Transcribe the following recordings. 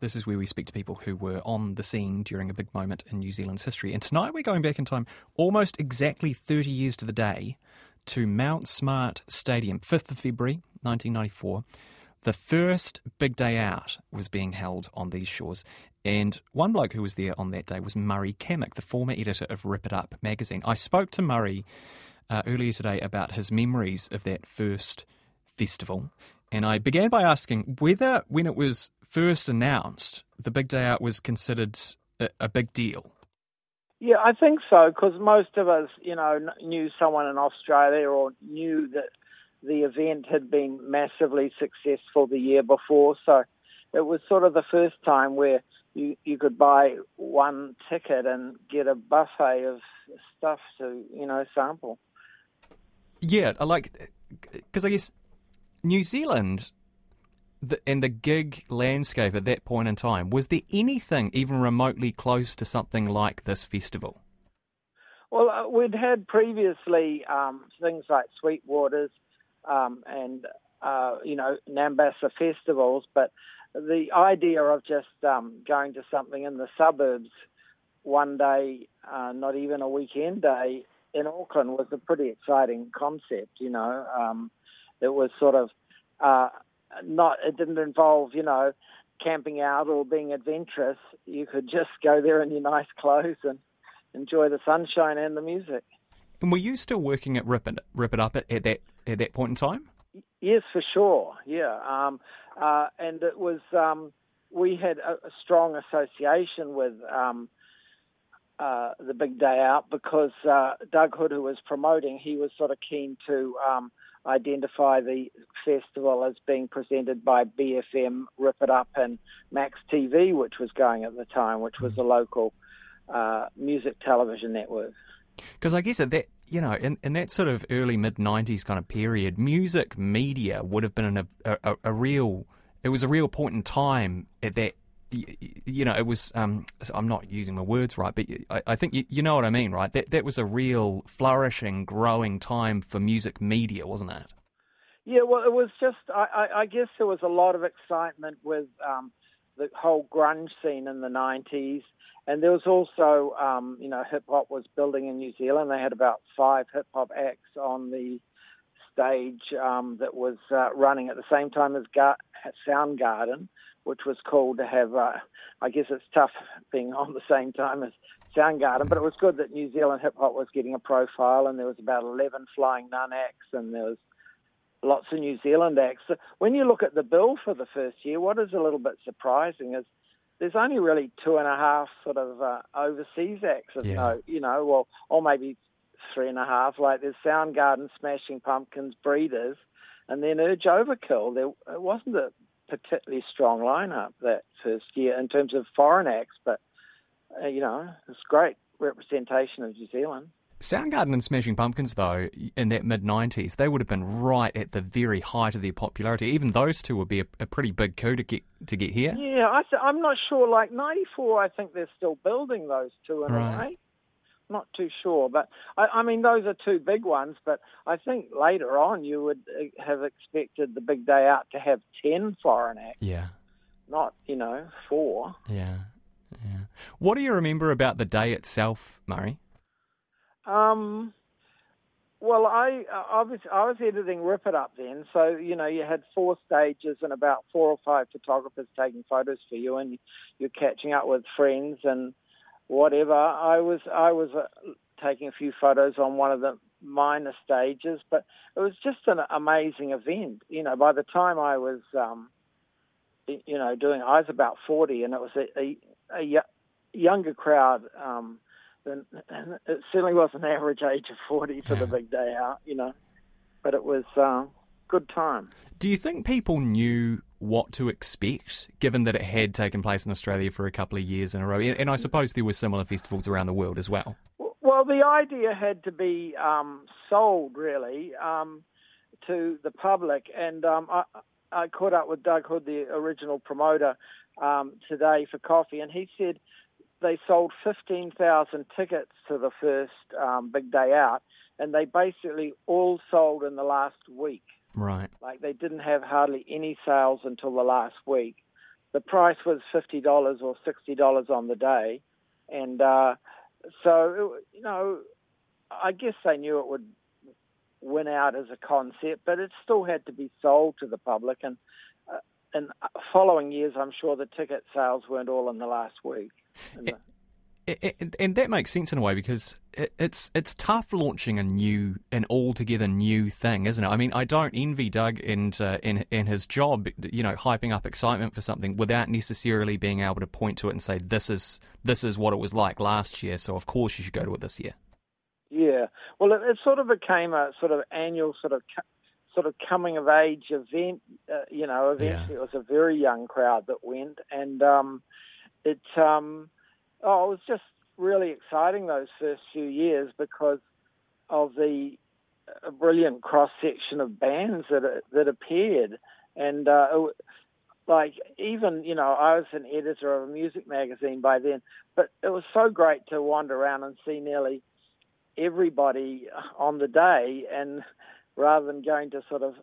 This is where we speak to people who were on the scene during a big moment in New Zealand's history. And tonight we're going back in time almost exactly 30 years to the day to Mount Smart Stadium, 5th of February 1994. The first Big Day Out was being held on these shores. And one bloke who was there on that day was Murray Cammick, the former editor of Rip It Up magazine. I spoke to Murray earlier today about his memories of that first festival. And I began by asking whether, when it was first announced, the Big Day Out was considered a big deal. Yeah, I think so, because most of us, knew someone in Australia or knew that the event had been massively successful the year before. So it was sort of the first time where you could buy one ticket and get a buffet of stuff to, sample. Yeah, because I guess New Zealand and the gig landscape at that point in time, was there anything even remotely close to something like this festival? Well, we'd had previously things like Sweetwaters and, Nambassa festivals, but the idea of just going to something in the suburbs one day, not even a weekend day, in Auckland was a pretty exciting concept, It was sort of it didn't involve, camping out or being adventurous. You could just go there in your nice clothes and enjoy the sunshine and the music. And were you still working at Rip It Up at that point in time? Yes, for sure. Yeah, and it was we had a strong association with the Big Day Out because Doug Hood, who was promoting, he was sort of keen to identify the festival as being presented by BFM, Rip It Up, and Max TV, which was going at the time, which was the local music television network. Because I guess at that, in that sort of early mid-90s kind of period, music media would have been a real point in time at that. It was, I'm not using my words right, but I think you know what I mean, right? That was a real flourishing, growing time for music media, wasn't it? Yeah, well, it was just, I guess there was a lot of excitement with the whole grunge scene in the 90s. And there was also, hip-hop was building in New Zealand. They had about 5 hip-hop acts on the stage that was running at the same time as Soundgarden, which was cool to have. I guess it's tough being on the same time as Soundgarden, but it was good that New Zealand hip-hop was getting a profile, and there was about 11 Flying Nun acts, and there was lots of New Zealand acts. So when you look at the bill for the first year, what is a little bit surprising is there's only really 2.5 sort of overseas acts of note, or maybe 3.5. Like there's Soundgarden, Smashing Pumpkins, Breeders, and then Urge Overkill. It wasn't a particularly strong lineup that first year in terms of foreign acts, but it's great representation of New Zealand. Soundgarden and Smashing Pumpkins, though, in that mid-90s, they would have been right at the very height of their popularity. Even those two would be a pretty big coup to get here. Yeah, I'm not sure. Like 94, I think they're still building those two in a way. Not too sure, but I mean those are two big ones. But I think later on you would have expected the Big Day Out to have 10 foreign acts, not 4. Yeah. What do you remember about the day itself, Murray? Well, I was editing Rip It Up then, so, you know, you had four stages and about four or five photographers taking photos for you, and you're catching up with friends and whatever. I was taking a few photos on one of the minor stages, but it was just an amazing event. You know, by the time I was, I was about 40, and it was a younger crowd, and it certainly was an average age of 40 for the Big Day Out, you know. But it was good time. Do you think people knew what to expect, given that it had taken place in Australia for a couple of years in a row? And I suppose there were similar festivals around the world as well. Well, the idea had to be sold, really, to the public. And I caught up with Doug Hood, the original promoter, today for coffee, and he said they sold 15,000 tickets to the first Big Day Out, and they basically all sold in the last week. Right. Like, they didn't have hardly any sales until the last week. The price was $50 or $60 on the day. And so, you know, I guess they knew it would win out as a concept, but it still had to be sold to the public. And in following years, I'm sure the ticket sales weren't all in the last week. And that makes sense in a way, because it's tough launching an altogether new thing, isn't it? I mean, I don't envy Doug and his job, you know, hyping up excitement for something without necessarily being able to point to it and say, this is what it was like last year, so of course you should go to it this year. Yeah, well, it sort of became a sort of annual sort of coming of age event. Eventually it was a very young crowd that went, and it was just really exciting those first few years because of the brilliant cross-section of bands that appeared. And, I was an editor of a music magazine by then, but it was so great to wander around and see nearly everybody on the day, and rather than going to sort of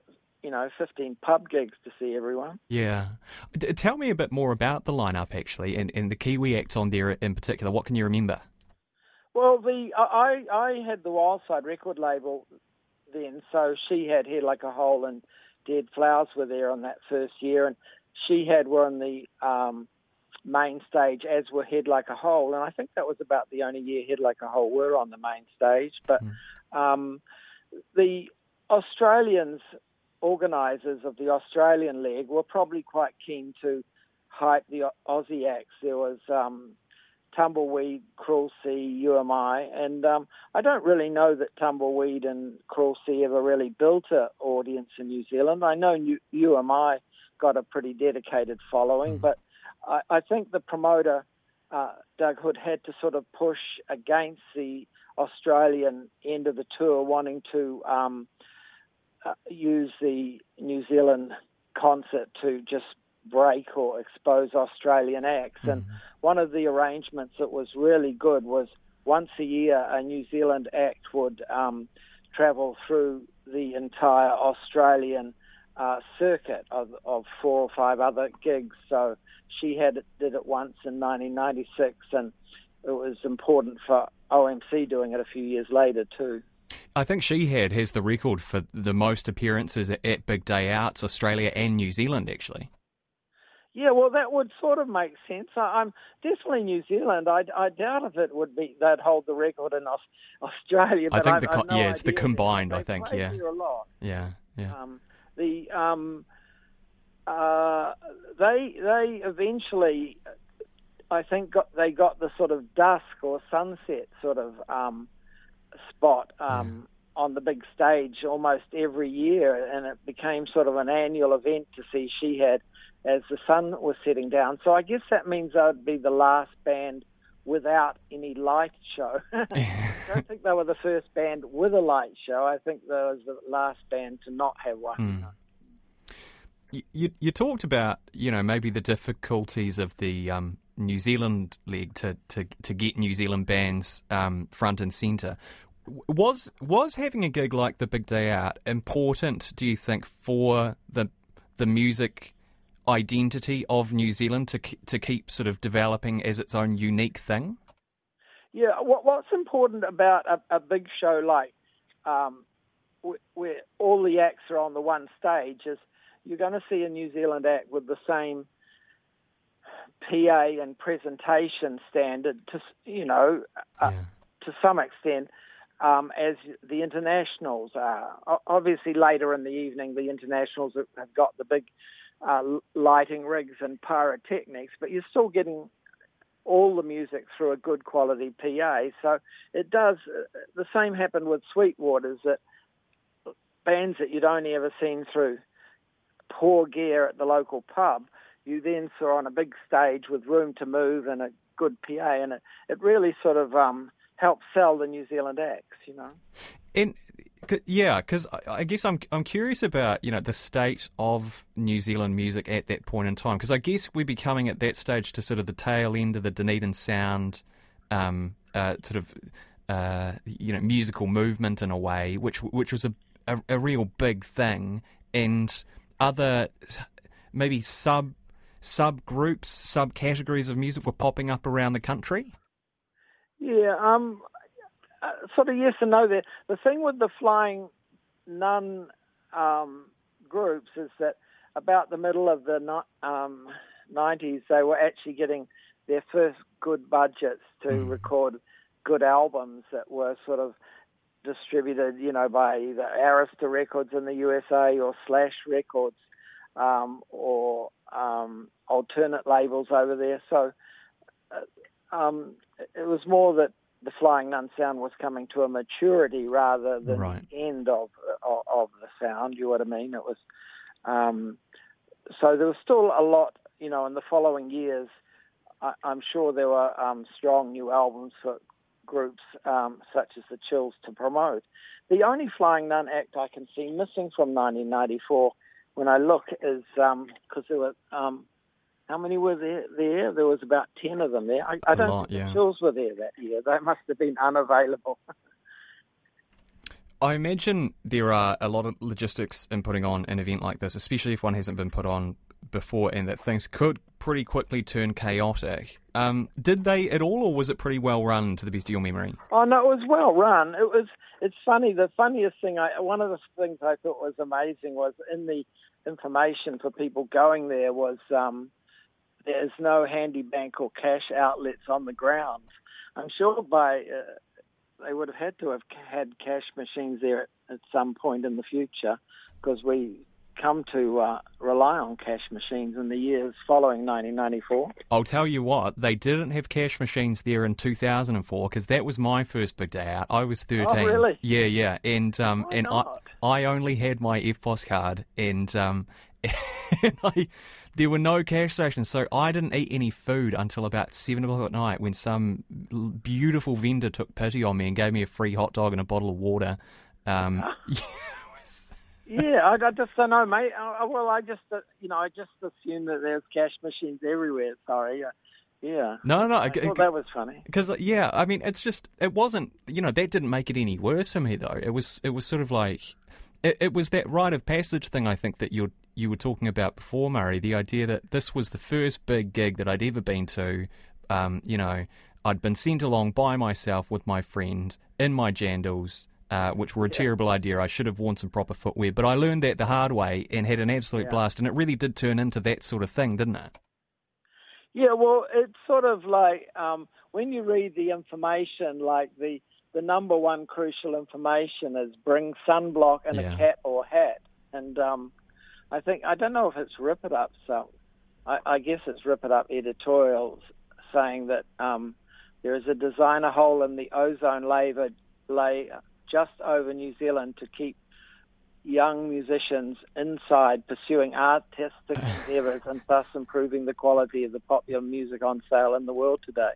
15 pub gigs to see everyone. Yeah. Tell me a bit more about the lineup, actually, and the Kiwi acts on there in particular. What can you remember? Well, I had the Wildside record label then, so Shihad, Head Like a Hole, and Dead Flowers were there on that first year, and Shihad were on the main stage, as were Head Like a Hole, and I think that was about the only year Head Like a Hole were on the main stage. But the Australians... organisers of the Australian leg were probably quite keen to hype the Aussie acts. There was Tumbleweed, Cruel Sea, You Am I, and I don't really know that Tumbleweed and Cruel Sea ever really built an audience in New Zealand. I know You Am I got a pretty dedicated following, but I think the promoter, Doug Hood, had to sort of push against the Australian end of the tour, wanting to... use the New Zealand concert to just break or expose Australian acts. Mm-hmm. And one of the arrangements that was really good was once a year a New Zealand act would travel through the entire Australian circuit of four or five other gigs. So Shihad did it once in 1996, and it was important for OMC doing it a few years later too. I think Shihad has the record for the most appearances at Big Day Outs, Australia and New Zealand, actually. Yeah, well, that would sort of make sense. I'm definitely New Zealand. I doubt if it would be they'd hold the record in Australia. But I think it's the combined. I think here a lot. Yeah. They eventually, I think, got the sort of dusk or sunset sort of. Spot on the big stage almost every year, and it became sort of an annual event to see Shihad as the sun was setting down. So I guess that means I'd be the last band without any light show. I don't think they were the first band with a light show. I think they was the last band to not have one. Mm. You talked about, you know, maybe the difficulties of the New Zealand leg to get New Zealand bands front and centre. Was having a gig like the Big Day Out important, do you think, for the music identity of New Zealand to keep sort of developing as its own unique thing? Yeah, what's important about a big show like where all the acts are on the one stage is you're going to see a New Zealand act with the same PA and presentation standard to, you know, to some extent, as the internationals are. Obviously, later in the evening, the internationals have got the big lighting rigs and pyrotechnics, but you're still getting all the music through a good quality PA. So it does, the same happened with Sweetwaters, that bands that you'd only ever seen through poor gear at the local pub, you then saw on a big stage with room to move and a good PA, and it really sort of helped sell the New Zealand acts, you know. And yeah, because I guess I'm curious about, you know, the state of New Zealand music at that point in time, because I guess we'd be coming at that stage to sort of the tail end of the Dunedin Sound sort of you know, musical movement in a way, which was a real big thing, and other maybe subgroups, subcategories of music were popping up around the country? Yeah, sort of yes and no there. The thing with the Flying Nun groups is that about the middle of the 90s, they were actually getting their first good budgets to record good albums that were sort of distributed, you know, by either Arista Records in the USA or Slash Records or alternate labels over there. So it was more that the Flying Nun sound was coming to a maturity rather than the end of the sound, you know what I mean? It was so there was still a lot, you know, in the following years. I'm sure there were strong new albums for groups such as The Chills to promote. The only Flying Nun act I can see missing from 1994 when I look is, because there were, how many were there? There was about 10 of them there. I don't think The Chills were there that year. They must have been unavailable. I imagine there are a lot of logistics in putting on an event like this, especially if one hasn't been put on before, and that things could pretty quickly turn chaotic. Did they at all, or was it pretty well run to the best of your memory? Oh, no, it was well run. It's funny. The funniest thing, one of the things I thought was amazing was in the information for people going there was there's no handy bank or cash outlets on the grounds. I'm sure by they would have had to have had cash machines there at some point in the future, because we come to rely on cash machines in the years following 1994. I'll tell you what, they didn't have cash machines there in 2004, because that was my first Big Day Out. I was 13. Oh, really? Yeah, yeah. And I only had my FPOS card, and and there were no cash stations, so I didn't eat any food until about 7 o'clock at night, when some beautiful vendor took pity on me and gave me a free hot dog and a bottle of water. I just don't know, mate. I just assume that there's cash machines everywhere. Sorry. Yeah. No. I thought that was funny. Because, yeah, I mean, it's just, it wasn't, you know, that didn't make it any worse for me, though. It was sort of like, it was that rite of passage thing, I think, that you were talking about before, Murray, the idea that this was the first big gig that I'd ever been to. You know, I'd been sent along by myself with my friend in my jandals, which were a terrible idea. I should have worn some proper footwear, but I learned that the hard way and had an absolute blast, and it really did turn into that sort of thing, didn't it? Yeah, well, it's sort of like when you read the information, like the number one crucial information is bring sunblock and a cap or hat. And I think, I don't know if it's Rip It Up, so I guess it's Rip It Up editorials saying that there is a designer hole in the ozone layer just over New Zealand to keep young musicians inside pursuing artistic endeavours and thus improving the quality of the popular music on sale in the world today.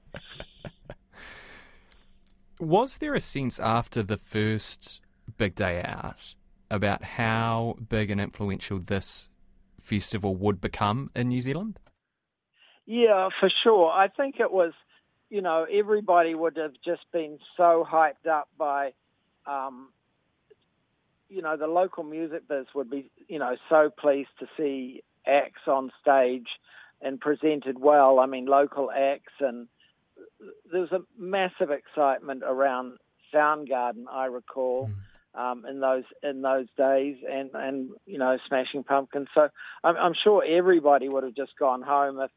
Was there a sense after the first Big Day Out about how big and influential this festival would become in New Zealand? Yeah, for sure. I think it was, you know, everybody would have just been so hyped up by, you know, the local music biz would be, you know, so pleased to see acts on stage and presented well. I mean, local acts, and there was a massive excitement around Soundgarden, I recall. in those days, and you know, Smashing Pumpkins. So I'm sure everybody would have just gone home if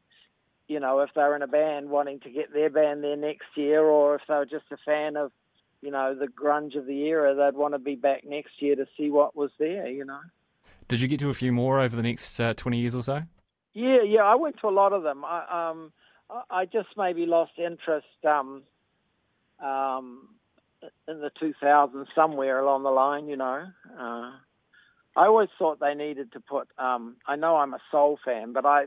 they were in a band wanting to get their band there next year, or if they were just a fan of, you know, the grunge of the era, they'd want to be back next year to see what was there, you know. Did you get to a few more over the next 20 years or so? Yeah, I went to a lot of them. I just maybe lost interest in the 2000s, somewhere along the line, you know. I always thought they needed to put, I know I'm a soul fan, but I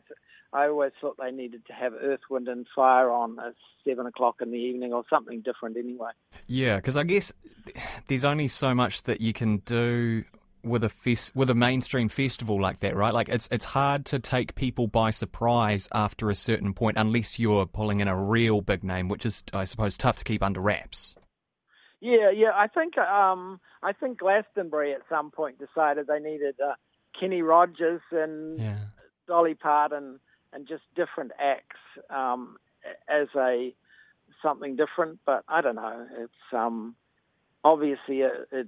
always thought they needed to have Earth, Wind and Fire on at 7 o'clock in the evening, or something different anyway. Yeah, because I guess there's only so much that you can do with a mainstream festival like that, right? Like, it's hard to take people by surprise after a certain point, unless you're pulling in a real big name, which is, I suppose, tough to keep under wraps. Yeah, I think Glastonbury at some point decided they needed Kenny Rogers and Dolly Parton and just different acts as a something different. But I don't know. It's obviously it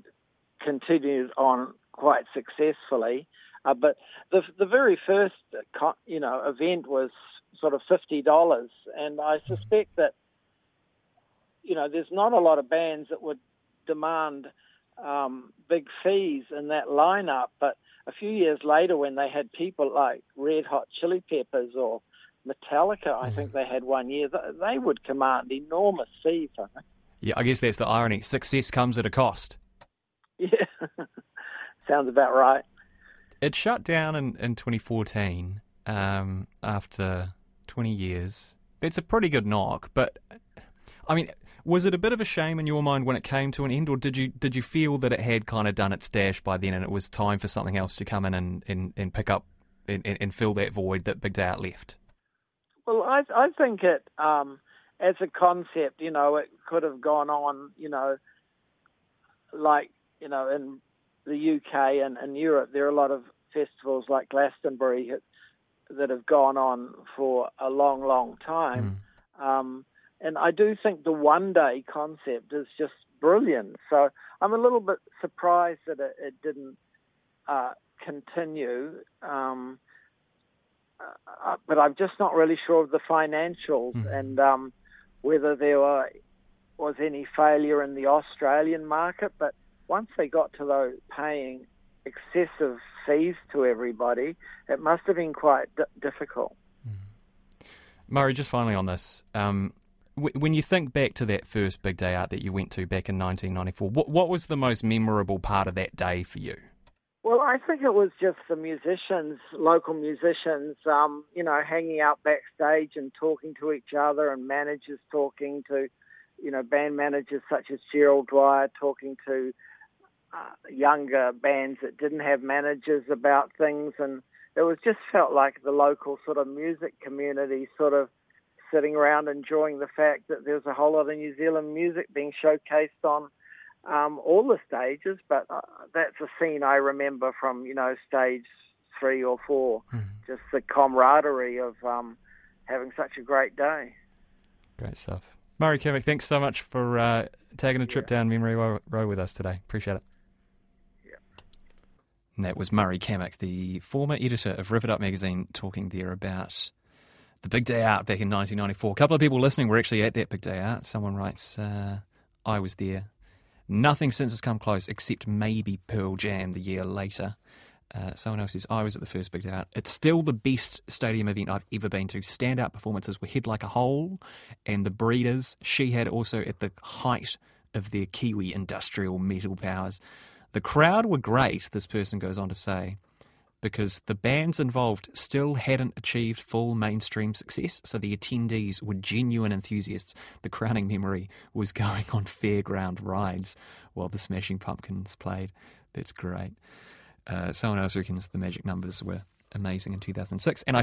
continued on quite successfully. But the very first event was sort of $50, and I suspect that, you know, there's not a lot of bands that would demand big fees in that lineup. But a few years later, when they had people like Red Hot Chili Peppers or Metallica, I think they had one year, they would command enormous fees, I think. Yeah, I guess that's the irony. Success comes at a cost. Yeah, sounds about right. It shut down in 2014 after 20 years. That's a pretty good knock, but, I mean, was it a bit of a shame in your mind when it came to an end, or did you feel that it had kind of done its dash by then and it was time for something else to come in and pick up and fill that void that Big Day Out left? Well, I think it, as a concept, you know, it could have gone on, you know, like, you know, in the UK and in Europe, there are a lot of festivals like Glastonbury that have gone on for a long, long time. And I do think the one-day concept is just brilliant. So I'm a little bit surprised that it didn't continue. But I'm just not really sure of the financials and whether there was any failure in the Australian market. But once they got to those paying excessive fees to everybody, it must have been quite difficult. Murray, just finally on this... when you think back to that first Big Day Out that you went to back in 1994, what was the most memorable part of that day for you? Well, I think it was just the musicians, local musicians, you know, hanging out backstage and talking to each other, and managers talking to, you know, band managers such as Gerald Dwyer, talking to younger bands that didn't have managers about things. And it was just felt like the local sort of music community sort of sitting around enjoying the fact that there's a whole lot of New Zealand music being showcased on all the stages, but that's a scene I remember from, you know, stage 3 or 4, just the camaraderie of having such a great day. Great stuff. Murray Cammick, thanks so much for taking a trip down memory row with us today. Appreciate it. And that was Murray Cammick, the former editor of Rip It Up magazine, talking there about the Big Day Out back in 1994. A couple of people listening were actually at that Big Day Out. Someone writes, I was there. Nothing since has come close, except maybe Pearl Jam the year later. Someone else says, I was at the first Big Day Out. It's still the best stadium event I've ever been to. Standout performances were Head Like a Hole and the Breeders. Shihad also at the height of their Kiwi industrial metal powers. The crowd were great, this person goes on to say, because the bands involved still hadn't achieved full mainstream success, so the attendees were genuine enthusiasts. The crowning memory was going on fairground rides while the Smashing Pumpkins played. That's great. Someone else reckons the magic numbers were amazing in 2006. And I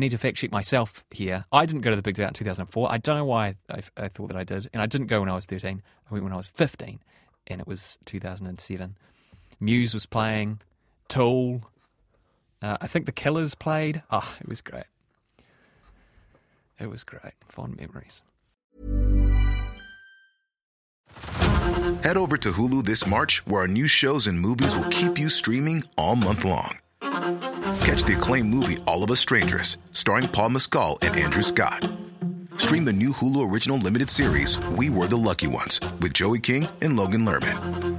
need to fact check myself here. I didn't go to the Big Day Out in 2004. I don't know why I thought that I did. And I didn't go when I was 13. I went when I was 15, and it was 2007. Muse was playing. Tool... I think the Killers played. Oh, it was great. It was great. Fond memories. Head over to Hulu this March, where our new shows and movies will keep you streaming all month long. Catch the acclaimed movie All of Us Strangers, starring Paul Mescal and Andrew Scott. Stream the new Hulu original limited series We Were the Lucky Ones with Joey King and Logan Lerman.